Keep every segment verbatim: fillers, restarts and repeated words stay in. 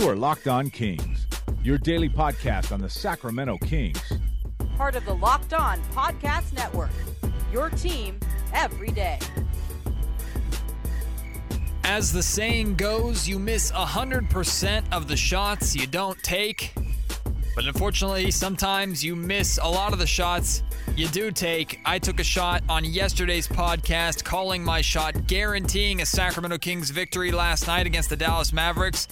You are Locked On Kings, your daily podcast on the Sacramento Kings. Part of the Locked On Podcast Network, your team every day. As the saying goes, you miss one hundred percent of the shots you don't take. But unfortunately, sometimes you miss a lot of the shots you do take. I took a shot on yesterday's podcast, calling my shot, guaranteeing a Sacramento Kings victory last night against the Dallas Mavericks.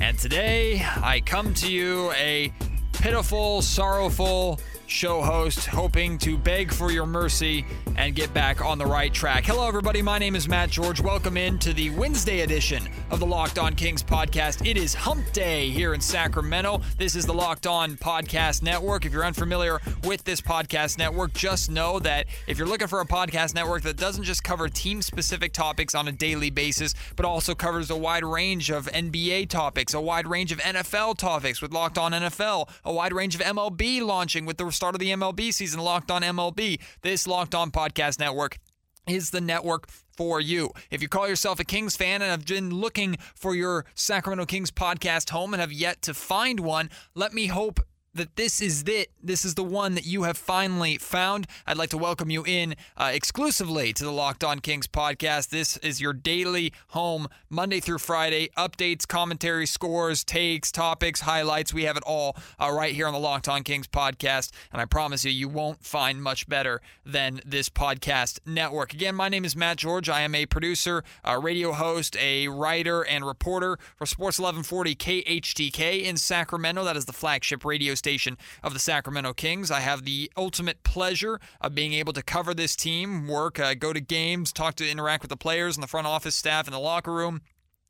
And today, I come to you a pitiful, sorrowful show host, hoping to beg for your mercy and get back on the right track. Hello, everybody. My name is Matt George. Welcome in to the Wednesday edition of the Locked On Kings podcast. It is hump day here in Sacramento. This is the Locked On Podcast Network. If you're unfamiliar with this podcast network, just know that if you're looking for a podcast network that doesn't just cover team-specific topics on a daily basis, but also covers a wide range of N B A topics, a wide range of N F L topics with Locked On N F L, a wide range of M L B launching with the start of the M L B season, Locked On M L B. This Locked On Podcast Network is the network for you. If you call yourself a Kings fan and have been looking for your Sacramento Kings podcast home and have yet to find one, let me hope that this is it. This is the one that you have finally found. I'd like to welcome you in uh, exclusively to the Locked On Kings podcast. This is your daily home, Monday through Friday. Updates, commentary, scores, takes, topics, highlights. We have it all uh, right here on the Locked On Kings podcast. And I promise you, you won't find much better than this podcast network. Again, my name is Matt George. I am a producer, a radio host, a writer, and reporter for Sports eleven forty K H T K in Sacramento. That is the flagship radio station. station of the Sacramento Kings. I have the ultimate pleasure of being able to cover this team, work, uh, go to games, talk to interact with the players and the front office staff in the locker room.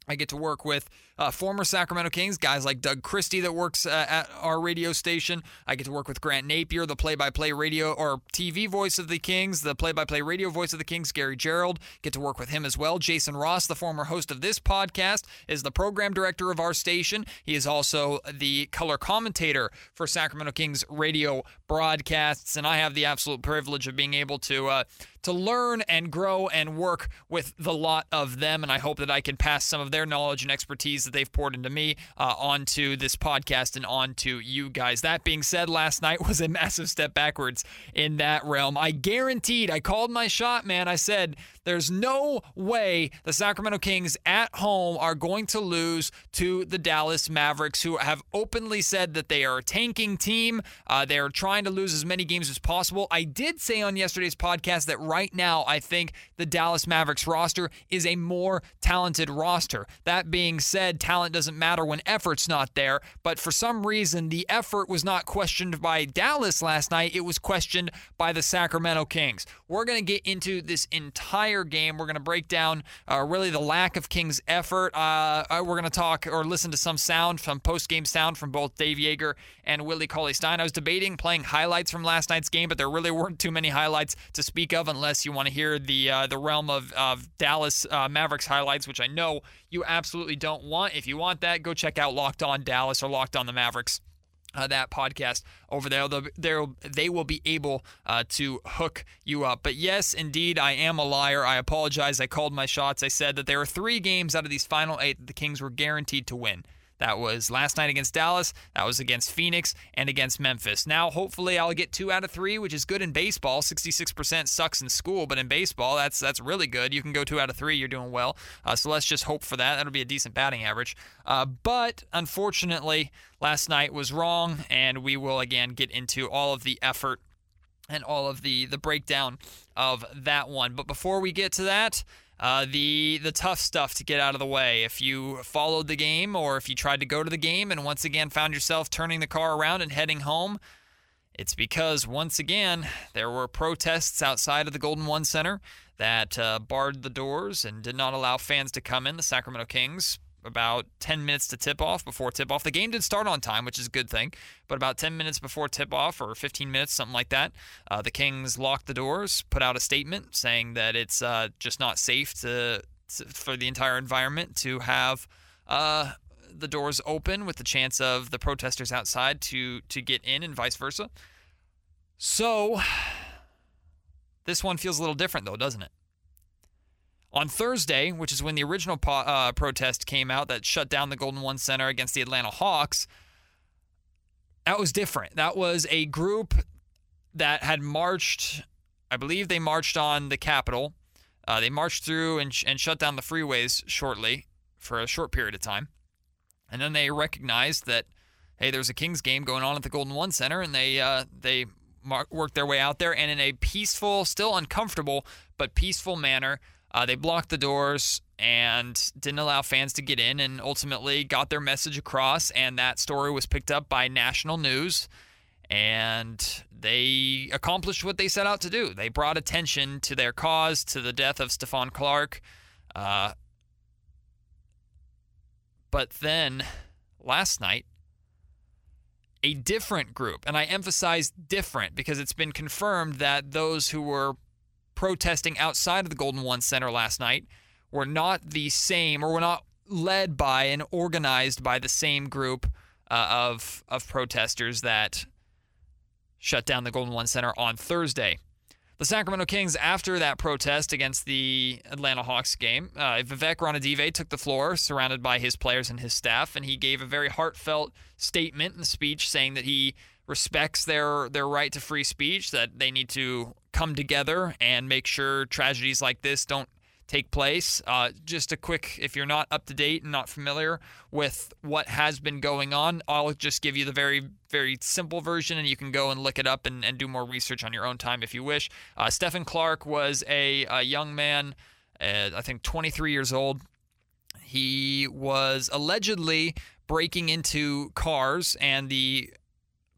I get to work with uh, former Sacramento Kings, guys like Doug Christie that works uh, at our radio station. I get to work with Grant Napier, the play-by-play radio or T V voice of the Kings, the play-by-play radio voice of the Kings, Gary Gerald. Get to work with him as well. Jason Ross, the former host of this podcast, is the program director of our station. He is also the color commentator for Sacramento Kings radio broadcasts, and I have the absolute privilege of being able to uh, to learn and grow and work with the lot of them, and I hope that I can pass some of their knowledge and expertise that they've poured into me uh, onto this podcast and onto you guys. That being said, last night was a massive step backwards in that realm. I guaranteed, I called my shot, man. I said, there's no way the Sacramento Kings at home are going to lose to the Dallas Mavericks, who have openly said that they are a tanking team. Uh, they are trying to lose as many games as possible. I did say on yesterday's podcast that right now, I think the Dallas Mavericks roster is a more talented roster. That being said, talent doesn't matter when effort's not there, but for some reason, the effort was not questioned by Dallas last night. It was questioned by the Sacramento Kings. We're going to get into this entire game. We're going to break down uh, really the lack of Kings' effort. Uh, we're going to talk or listen to some sound, some post-game sound from both Dave Yeager and Willie Cauley-Stein. I was debating playing highlights from last night's game, but there really weren't too many highlights to speak of unless you want to hear the uh, the realm of, of Dallas uh, Mavericks highlights, which I know you absolutely don't want. If you want that, go check out Locked On Dallas or Locked On the Mavericks, uh, that podcast over there. They'll, they will be able uh, to hook you up. But yes, indeed, I am a liar. I apologize. I called my shots. I said that there are three games out of these final eight that the Kings were guaranteed to win. That was last night against Dallas, that was against Phoenix, and against Memphis. Now, hopefully, I'll get two out of three, which is good in baseball. sixty-six percent sucks in school, but in baseball, that's that's really good. You can go two out of three, you're doing well. Uh, so let's just hope for that. That'll be a decent batting average. Uh, but, unfortunately, last night was wrong, and we will, again, get into all of the effort and all of the, the breakdown of that one. But before we get to that, Uh, the the tough stuff to get out of the way. If you followed the game or if you tried to go to the game and once again found yourself turning the car around and heading home, it's because once again there were protests outside of the Golden one Center that uh, barred the doors and did not allow fans to come in. The Sacramento Kings, about ten minutes to tip-off before tip-off. The game did start on time, which is a good thing, but about ten minutes before tip-off or fifteen minutes, something like that, uh, the Kings locked the doors, put out a statement saying that it's uh, just not safe to, to for the entire environment to have uh, the doors open with the chance of the protesters outside to, to get in and vice versa. So this one feels a little different, though, doesn't it? On Thursday, which is when the original po- uh, protest came out that shut down the Golden one Center against the Atlanta Hawks, that was different. That was a group that had marched, I believe they marched on the Capitol. Uh, they marched through and, sh- and shut down the freeways shortly for a short period of time. And then they recognized that, hey, there's a Kings game going on at the Golden one Center, and they uh, they mar- worked their way out there. And in a peaceful, still uncomfortable, but peaceful manner, uh, they blocked the doors and didn't allow fans to get in, and ultimately got their message across. And that story was picked up by national news, and they accomplished what they set out to do. They brought attention to their cause, to the death of Stephon Clark. Uh, but then last night, a different group, and I emphasize different because it's been confirmed that those who were protesting outside of the Golden one Center last night were not the same, or were not led by and organized by the same group uh, of of protesters that shut down the Golden one Center on Thursday. The Sacramento Kings, after that protest against the Atlanta Hawks game, uh, Vivek Ranadive took the floor, surrounded by his players and his staff, and he gave a very heartfelt statement and speech saying that he respects their, their right to free speech, that they need to come together and make sure tragedies like this don't take place. Uh, just a quick, if you're not up to date and not familiar with what has been going on, I'll just give you the very, very simple version, and you can go and look it up and, and do more research on your own time if you wish. Uh, Stephon Clark was a, a young man, uh, I think twenty-three years old. He was allegedly breaking into cars, and the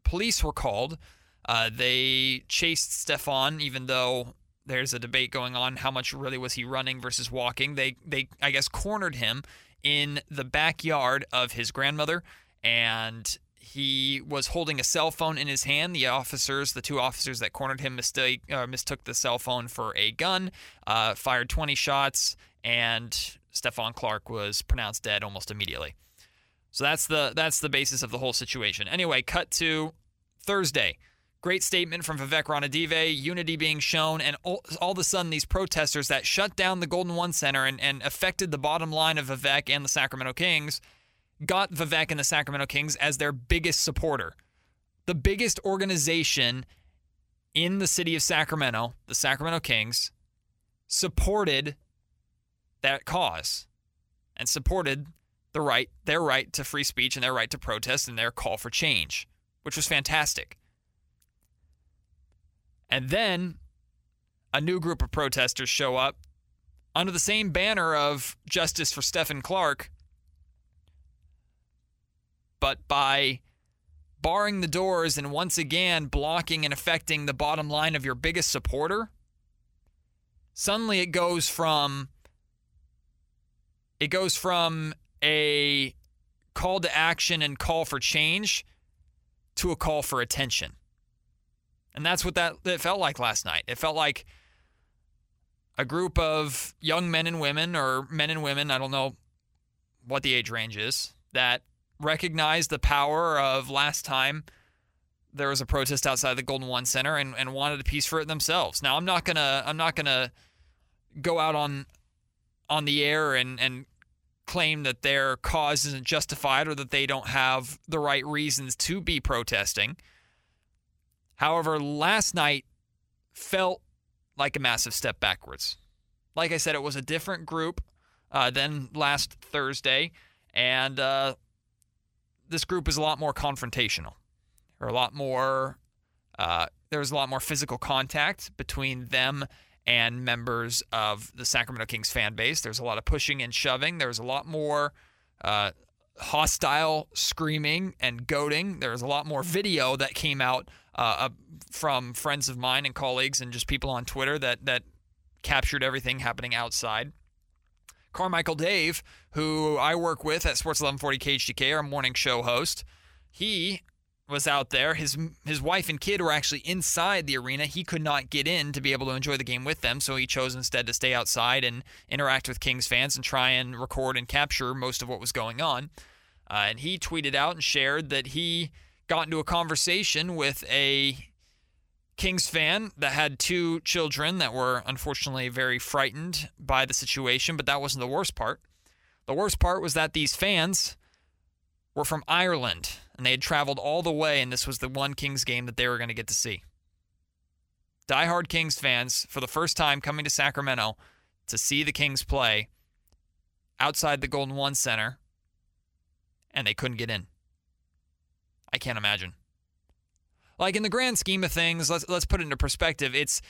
police were called. Uh, they chased Stephon, even though there's a debate going on how much really was he running versus walking. They, they I guess, cornered him in the backyard of his grandmother, and he was holding a cell phone in his hand. The officers, the two officers that cornered him, mistake, uh, mistook the cell phone for a gun, uh, fired twenty shots, and Stephon Clark was pronounced dead almost immediately. So that's the that's the basis of the whole situation. Anyway, cut to Thursday. Great statement from Vivek Ranadive, unity being shown, and all, all of a sudden these protesters that shut down the Golden one Center and, and affected the bottom line of Vivek and the Sacramento Kings got Vivek and the Sacramento Kings as their biggest supporter. The biggest organization in the city of Sacramento, the Sacramento Kings, supported that cause and supported the right, their right to free speech and their right to protest and their call for change, which was fantastic. And then a new group of protesters show up under the same banner of justice for Stephon Clark, but by barring the doors and once again blocking and affecting the bottom line of your biggest supporter, suddenly it goes from it goes from a call to action and call for change to a call for attention. And that's what that it felt like last night. It felt like a group of young men and women, or men and women, I don't know what the age range is, that recognized the power of last time there was a protest outside the Golden one Center and, and wanted a piece for it themselves. Now, I'm not gonna I'm not gonna go out on on the air and, and claim that their cause isn't justified or that they don't have the right reasons to be protesting. However, last night felt like a massive step backwards. Like I said, it was a different group uh, than last Thursday, and uh, this group is a lot more confrontational, or a lot more. Uh, there was a lot more physical contact between them and members of the Sacramento Kings fan base. There's a lot of pushing and shoving. There was a lot more uh, hostile screaming and goading. There was a lot more video that came out Uh, from friends of mine and colleagues and just people on Twitter that that captured everything happening outside. Carmichael Dave, who I work with at Sports eleven forty K H T K, our morning show host, he was out there. His his wife and kid were actually inside the arena. He could not get in to be able to enjoy the game with them, so he chose instead to stay outside and interact with Kings fans and try and record and capture most of what was going on. Uh, and he tweeted out and shared that he got into a conversation with a Kings fan that had two children that were unfortunately very frightened by the situation, but that wasn't the worst part. The worst part was that these fans were from Ireland, and they had traveled all the way, and this was the one Kings game that they were going to get to see. Diehard Kings fans, for the first time coming to Sacramento to see the Kings play outside the Golden one Center, and they couldn't get in. I can't imagine. Like, in the grand scheme of things, let's let's put it into perspective. It's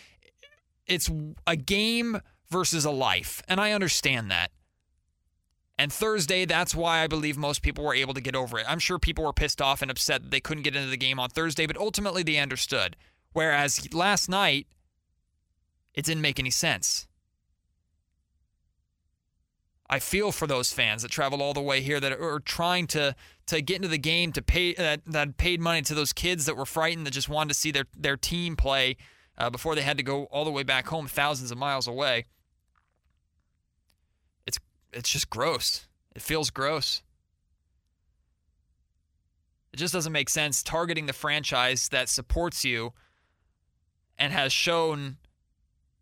it's a game versus a life, and I understand that. And Thursday, that's why I believe most people were able to get over it. I'm sure people were pissed off and upset that they couldn't get into the game on Thursday, but ultimately they understood. Whereas last night, it didn't make any sense. I feel for those fans that traveled all the way here that are trying to, to get into the game, to pay uh, that paid money to those kids that were frightened, that just wanted to see their, their team play uh, before they had to go all the way back home thousands of miles away. It's it's just gross. It feels gross. It just doesn't make sense targeting the franchise that supports you and has shown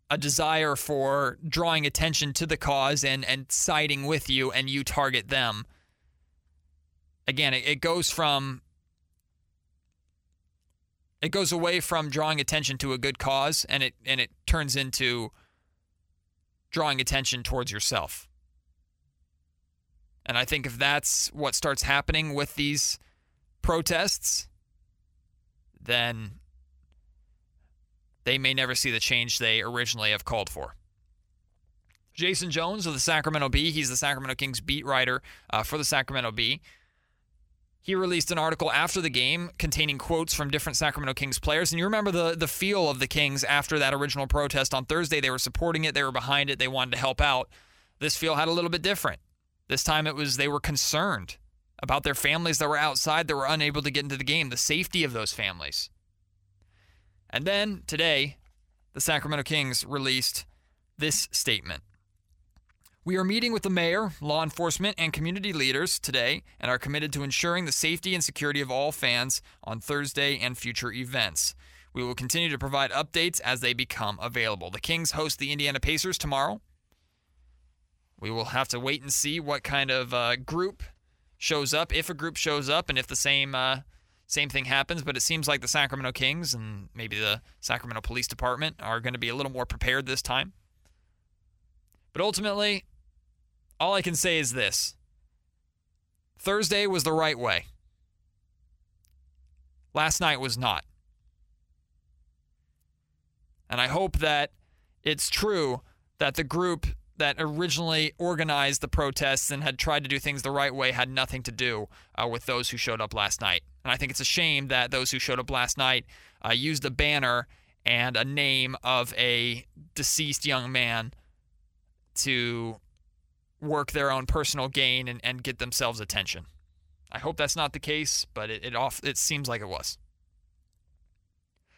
a desire for drawing attention to the cause and, and siding with you, and you target them. Again, it, it goes from, it goes away from drawing attention to a good cause, and it and it turns into drawing attention towards yourself. And I think if that's what starts happening with these protests, then they may never see the change they originally have called for. Jason Jones of the Sacramento Bee, he's the Sacramento Kings beat writer uh, for the Sacramento Bee. He released an article after the game containing quotes from different Sacramento Kings players. And you remember the, the feel of the Kings after that original protest on Thursday. They were supporting it. They were behind it. They wanted to help out. This feel had a little bit different. This time it was they were concerned about their families that were outside that were unable to get into the game, the safety of those families. And then today, the Sacramento Kings released this statement. We are meeting with the mayor, law enforcement, and community leaders today and are committed to ensuring the safety and security of all fans on Thursday and future events. We will continue to provide updates as they become available. The Kings host the Indiana Pacers tomorrow. We will have to wait and see what kind of uh, group shows up, if a group shows up, and if the same... Uh, Same thing happens, but it seems like the Sacramento Kings and maybe the Sacramento Police Department are going to be a little more prepared this time. But ultimately, all I can say is this. Thursday was the right way. Last night was not. And I hope that it's true that the group that originally organized the protests and had tried to do things the right way had nothing to do uh, with those who showed up last night. And I think it's a shame that those who showed up last night uh, used a banner and a name of a deceased young man to work their own personal gain and, and get themselves attention. I hope that's not the case, but it, it off it seems like it was.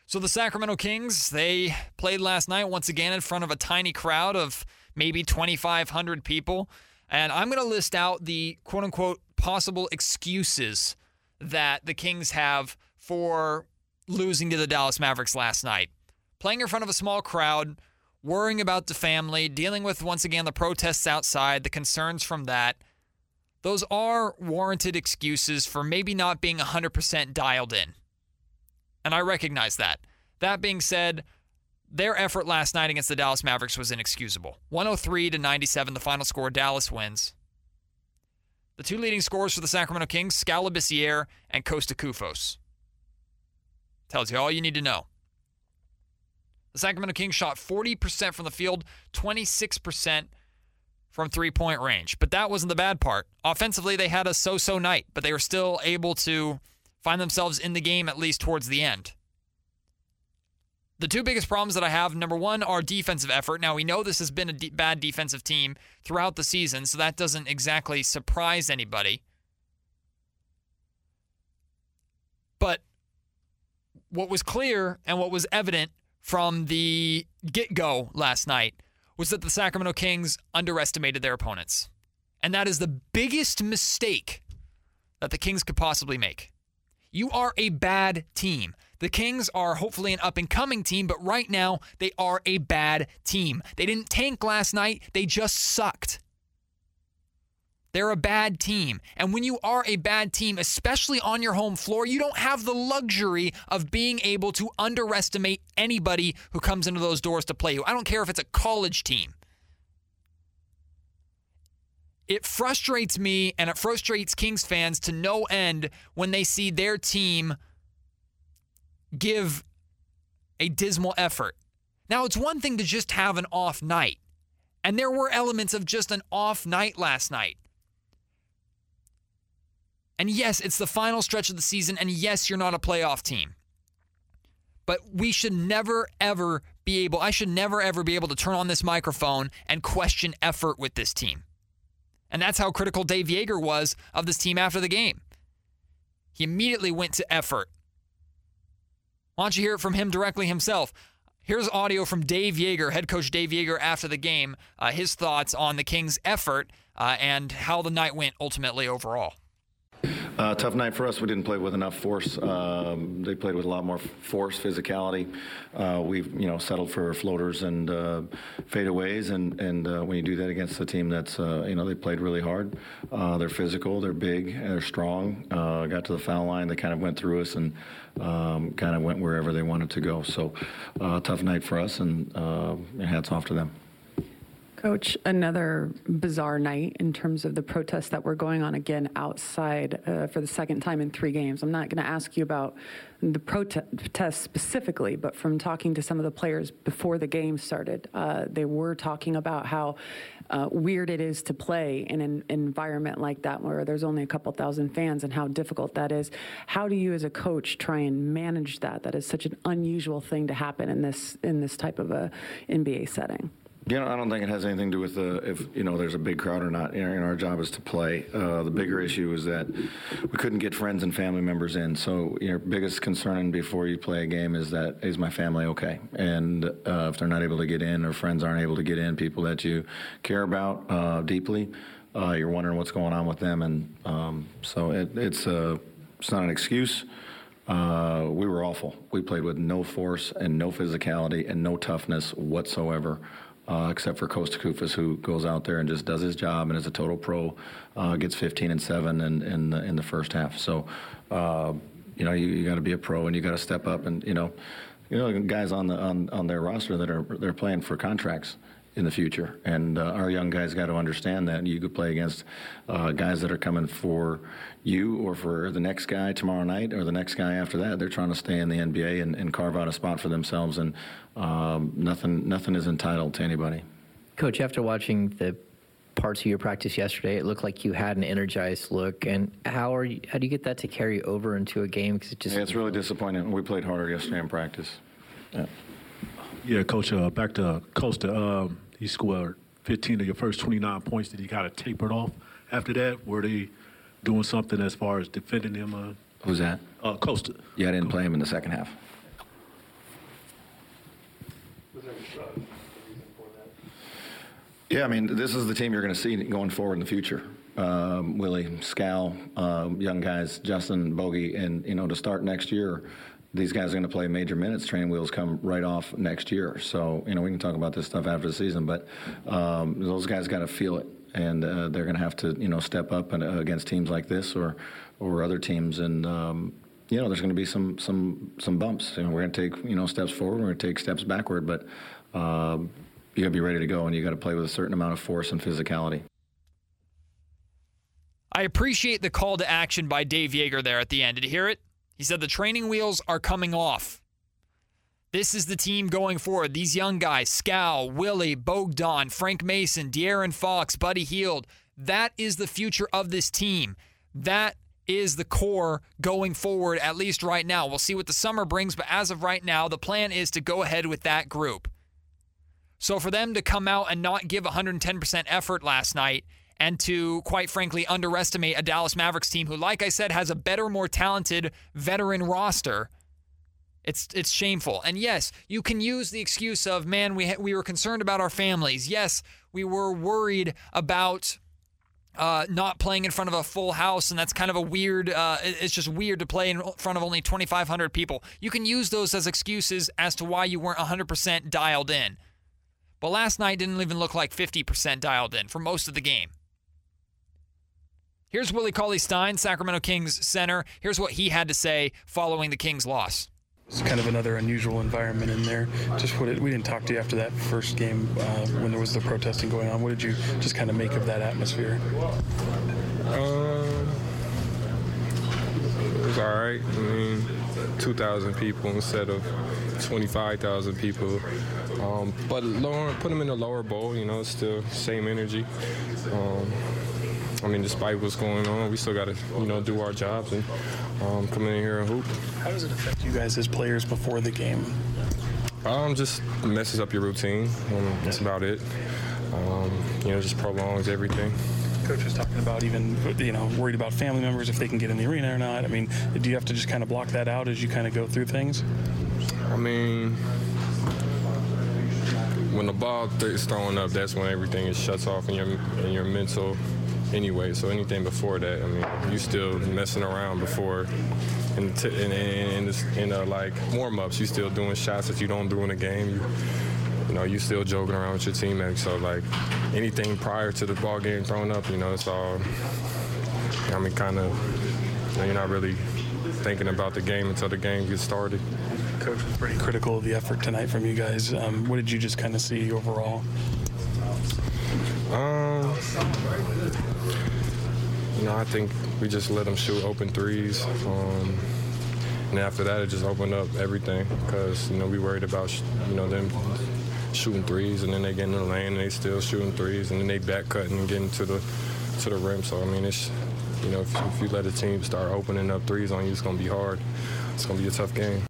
So the Sacramento Kings, they played last night once again in front of a tiny crowd of maybe twenty-five hundred people. And I'm going to list out the quote-unquote possible excuses that the Kings have for losing to the Dallas Mavericks last night. Playing in front of a small crowd, worrying about the family, dealing with, once again, the protests outside, the concerns from that. Those are warranted excuses for maybe not being one hundred percent dialed in. And I recognize that. That being said, their effort last night against the Dallas Mavericks was inexcusable. one oh three to ninety-seven, the final score. Dallas wins. The two leading scorers for the Sacramento Kings, Scalabissiere and Kostas Koufos. Tells you all you need to know. The Sacramento Kings shot forty percent from the field, twenty-six percent from three-point range. But that wasn't the bad part. Offensively, they had a so-so night, but they were still able to find themselves in the game, at least towards the end. The two biggest problems that I have, number one, are defensive effort. Now, we know this has been a de- bad defensive team throughout the season, so that doesn't exactly surprise anybody. But what was clear and what was evident from the get-go last night was that the Sacramento Kings underestimated their opponents. And that is the biggest mistake that the Kings could possibly make. You are a bad team. The Kings are hopefully an up-and-coming team, but right now they are a bad team. They didn't tank last night. They just sucked. They're a bad team. And when you are a bad team, especially on your home floor, you don't have the luxury of being able to underestimate anybody who comes into those doors to play you. I don't care if it's a college team. It frustrates me and it frustrates Kings fans to no end when they see their team give a dismal effort. Now, it's one thing to just have an off night. And there were elements of just an off night last night. And yes, it's the final stretch of the season, and yes, you're not a playoff team. But we should never, ever be able, I should never, ever be able to turn on this microphone and question effort with this team. And that's how critical Dave Yeager was of this team after the game. He immediately went to effort. Why don't you hear it from him directly himself? Here's audio from Dave Yeager, head coach Dave Yeager, after the game, uh, his thoughts on the Kings' effort uh, and how the night went ultimately overall. Uh, tough night for us. We didn't play with enough force. Um, they played with a lot more force, physicality. Uh, we've, you know, settled for floaters and uh, fadeaways, and and uh, when you do that against a team that's, uh, you know, they played really hard. Uh, they're physical. They're big. They're strong. Uh, got to the foul line. They kind of went through us and um, kind of went wherever they wanted to go. So, uh, tough night for us, and uh, hats off to them. Coach, another bizarre night in terms of the protests that were going on again outside uh, for the second time in three games. I'm not going to ask you about the protests specifically, but from talking to some of the players before the game started, uh, they were talking about how uh, weird it is to play in an environment like that where there's only a couple thousand fans and how difficult that is. How do you as a coach try and manage that? That is such an unusual thing to happen in this in this type of a N B A setting. You know, I don't think it has anything to do with the, if, you know, there's a big crowd or not. You know, and our job is to play. Uh, the bigger issue is that we couldn't get friends and family members in. So your biggest concern before you play a game is that, is my family okay? And uh, if they're not able to get in or friends aren't able to get in, people that you care about uh, deeply, uh, you're wondering what's going on with them. And um, so it, it's, uh, it's not an excuse. Uh, we were awful. We played with no force and no physicality and no toughness whatsoever. Uh, except for Kostas Koufos, who goes out there and just does his job and is a total pro, uh, gets fifteen and seven in, in, the, in the first half. So, uh, you know, you, you got to be a pro and you got to step up. And you know, you know, guys on the on, on their roster that are they're playing for contracts in the future, and uh, our young guys got to understand that you could play against uh, guys that are coming for you or for the next guy tomorrow night or the next guy after that. They're trying to stay in the N B A and, and carve out a spot for themselves, and um, nothing nothing is entitled to anybody. Coach, after watching the parts of your practice yesterday, it looked like you had an energized look. And how are you, how do you get that to carry over into a game? Because it just yeah, it's really disappointing. We played harder yesterday in practice. Yeah. Yeah, Coach, uh, back to Costa. Um, he scored fifteen of your first twenty-nine points. Did he kind of tapered off after that? Were they doing something as far as defending him? Uh, Who's that? Uh, Costa. Yeah, I didn't Costa. play him in the second half. Was there a reason for that? Yeah, I mean, this is the team you're going to see going forward in the future. Um, Willie, Scal, um, young guys, Justin, Bogey, and, you know, to start next year, these guys are going to play major minutes. Training wheels come right off next year. So, you know, we can talk about this stuff after the season, but um, those guys got to feel it, and uh, they're going to have to, you know, step up and, uh, against teams like this or or other teams. And, um, you know, there's going to be some some some bumps. You know, we're going to take, you know, steps forward. We're going to take steps backward, but uh, you got to be ready to go, and you got to play with a certain amount of force and physicality. I appreciate the call to action by Dave Yeager there at the end. Did you hear it? He said the training wheels are coming off. This is the team going forward. These young guys, Scal, Willie, Bogdan, Frank Mason, De'Aaron Fox, Buddy Hield. That is the future of this team. That is the core going forward, at least right now. We'll see what the summer brings, but as of right now, the plan is to go ahead with that group. So for them to come out and not give one hundred ten percent effort last night, and to, quite frankly, underestimate a Dallas Mavericks team who, like I said, has a better, more talented veteran roster, it's it's shameful. And yes, you can use the excuse of, man, we ha- we were concerned about our families. Yes, we were worried about uh, not playing in front of a full house, and that's kind of a weird, uh, it's just weird to play in front of only twenty-five hundred people. You can use those as excuses as to why you weren't one hundred percent dialed in. But last night didn't even look like fifty percent dialed in for most of the game. Here's Willie Cauley-Stein, Sacramento Kings center. Here's what he had to say following the Kings loss. It's kind of another unusual environment in there. Just what it, we didn't talk to you after that first game uh, when there was the protesting going on. What did you just kind of make of that atmosphere? Um, it was all right. I mean, two thousand people instead of twenty-five thousand people. Um, but lower, put them in the lower bowl, you know, it's still same energy. Um, I mean, despite what's going on, we still got to, you know, do our jobs and um, come in here and hoop. How does it affect you guys as players before the game? Um, just messes up your routine. Um, that's about it. Um, you know, just prolongs everything. Coach was talking about even, you know, worried about family members, if they can get in the arena or not. I mean, do you have to just kind of block that out as you kind of go through things? I mean... When the ball is thrown up, that's when everything is shuts off in your in your mental anyway. So anything before that, I mean, you still messing around before in t- in, in, in, in uh, like warm-ups. You still doing shots that you don't do in the game. You, you know, you still joking around with your teammates. So, like, anything prior to the ball getting thrown up, you know, it's all, I mean, kind of, you know, you're not really thinking about the game until the game gets started. Coach was pretty critical of the effort tonight from you guys. Um, what did you just kind of see overall? Um, you know, I think we just let them shoot open threes. Um, and after that, it just opened up everything because, you know, we worried about, sh- you know, them shooting threes, and then they get in the lane, and they still shooting threes, and then they back cutting and getting to the, to the rim. So, I mean, it's, you know, if, if you let a team start opening up threes on you, it's going to be hard. It's going to be a tough game.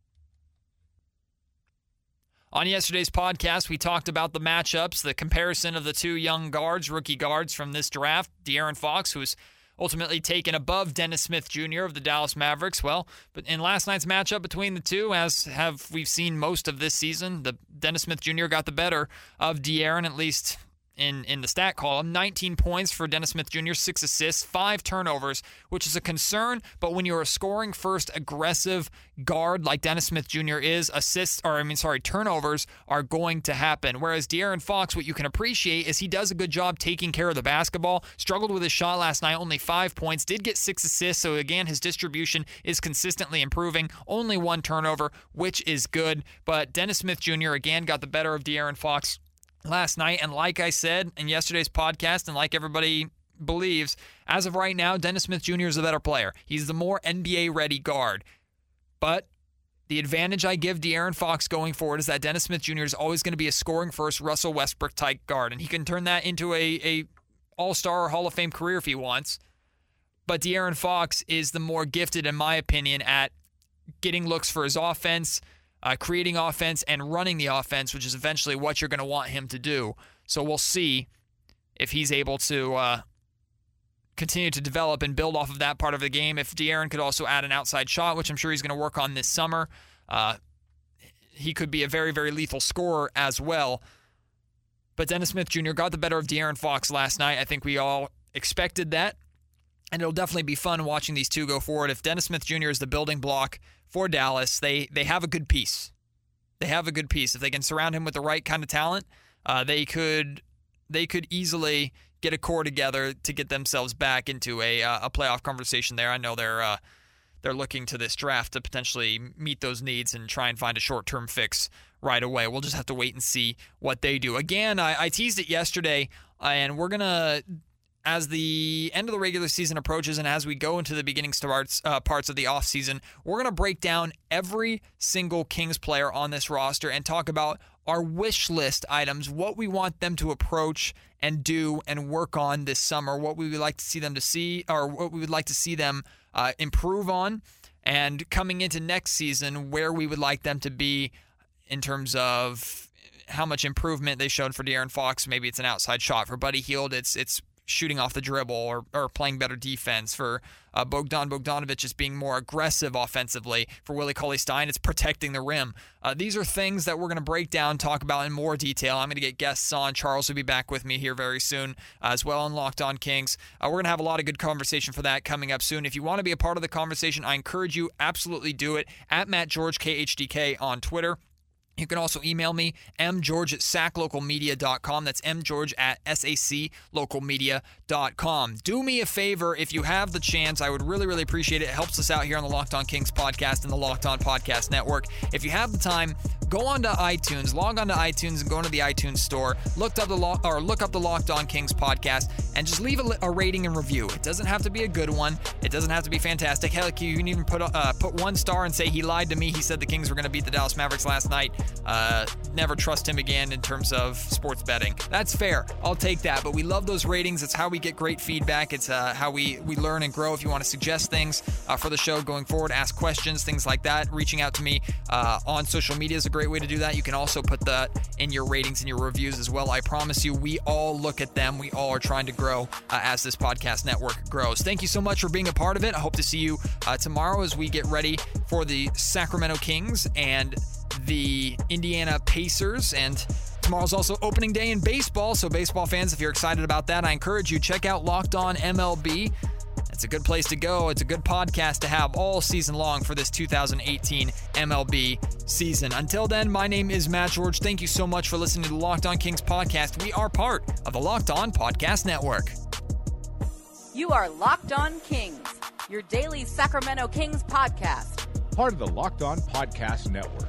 On yesterday's podcast, we talked about the matchups, the comparison of the two young guards, rookie guards from this draft. De'Aaron Fox, who was ultimately taken above Dennis Smith Junior of the Dallas Mavericks. Well, but in last night's matchup between the two, as have we've seen most of this season, the Dennis Smith Junior got the better of De'Aaron, at least in, in the stat column. nineteen points for Dennis Smith Junior, six assists, five turnovers, which is a concern. But when you're a scoring first aggressive guard like Dennis Smith Junior is, assists, or I mean, sorry, turnovers are going to happen. Whereas De'Aaron Fox, what you can appreciate is he does a good job taking care of the basketball, struggled with his shot last night, only five points, did get six assists. So again, his distribution is consistently improving, only one turnover, which is good. But Dennis Smith Junior again got the better of De'Aaron Fox last night, and like I said in yesterday's podcast, and like everybody believes, as of right now, Dennis Smith Junior is the better player. He's the more N B A-ready guard. But the advantage I give De'Aaron Fox going forward is that Dennis Smith Junior is always going to be a scoring-first Russell Westbrook-type guard, and he can turn that into a, a all-star or Hall of Fame career if he wants. But De'Aaron Fox is the more gifted, in my opinion, at getting looks for his offense, Uh, creating offense and running the offense, which is eventually what you're going to want him to do. So we'll see if he's able to uh, continue to develop and build off of that part of the game. If De'Aaron could also add an outside shot, which I'm sure he's going to work on this summer, uh, he could be a very, very lethal scorer as well. But Dennis Smith Junior got the better of De'Aaron Fox last night. I think we all expected that. And it'll definitely be fun watching these two go forward. If Dennis Smith Junior is the building block for Dallas, they they have a good piece. They have a good piece. If they can surround him with the right kind of talent, uh, they could they could easily get a core together to get themselves back into a uh, a playoff conversation there. I know they're uh, they're looking to this draft to potentially meet those needs and try and find a short-term fix right away. We'll just have to wait and see what they do. Again, I, I teased it yesterday, and we're going to... As the end of the regular season approaches and as we go into the beginning starts, uh, parts of the offseason, we're going to break down every single Kings player on this roster and talk about our wish list items, what we want them to approach and do and work on this summer, what we would like to see them to see, or what we would like to see them uh, improve on, and coming into next season, where we would like them to be in terms of how much improvement they've shown for De'Aaron Fox. Maybe it's an outside shot for Buddy Hield. It's it's shooting off the dribble or, or playing better defense. For uh, Bogdan Bogdanovic, it's being more aggressive offensively. For Willie Cauley-Stein, it's protecting the rim. Uh, these are things that we're going to break down, talk about in more detail. I'm going to get guests on. Charles will be back with me here very soon uh, as well on Locked On Kings. Uh, we're going to have a lot of good conversation for that coming up soon. If you want to be a part of the conversation, I encourage you, absolutely do it. At Matt George K H D K on Twitter. You can also email me, m george at sac local media dot com. That's m george at sac local media dot com. Do me a favor if you have the chance. I would really, really appreciate it. It helps us out here on the Locked On Kings podcast and the Locked On Podcast Network. If you have the time, go on to iTunes, log on to iTunes and go into the iTunes store, look up the, lo- or look up the Locked On Kings podcast, and just leave a, a rating and review. It doesn't have to be a good one. It doesn't have to be fantastic. Hell, you can even put, uh, put one star and say, he lied to me. He said the Kings were going to beat the Dallas Mavericks last night. Uh, never trust him again in terms of sports betting. That's fair. I'll take that. But we love those ratings. It's how we get great feedback. It's uh, how we, we learn and grow. If you want to suggest things uh, for the show going forward, ask questions, things like that. Reaching out to me uh, on social media is a great way to do that. You can also put that in your ratings and your reviews as well. I promise you, we all look at them. We all are trying to grow uh, as this podcast network grows. Thank you so much for being a part of it. I hope to see you uh, tomorrow as we get ready for the Sacramento Kings and the Indiana Pacers, and tomorrow's also opening day in baseball, so baseball fans, if you're excited about that, I encourage you, check out Locked On M L B. It's a good place to go. It's a good podcast to have all season long for this two thousand eighteen M L B season. Until then, my name is Matt George. Thank you so much for listening to the Locked On Kings podcast. We are part of the Locked On Podcast Network. You are Locked On Kings, your daily Sacramento Kings podcast. Part of the Locked On Podcast Network.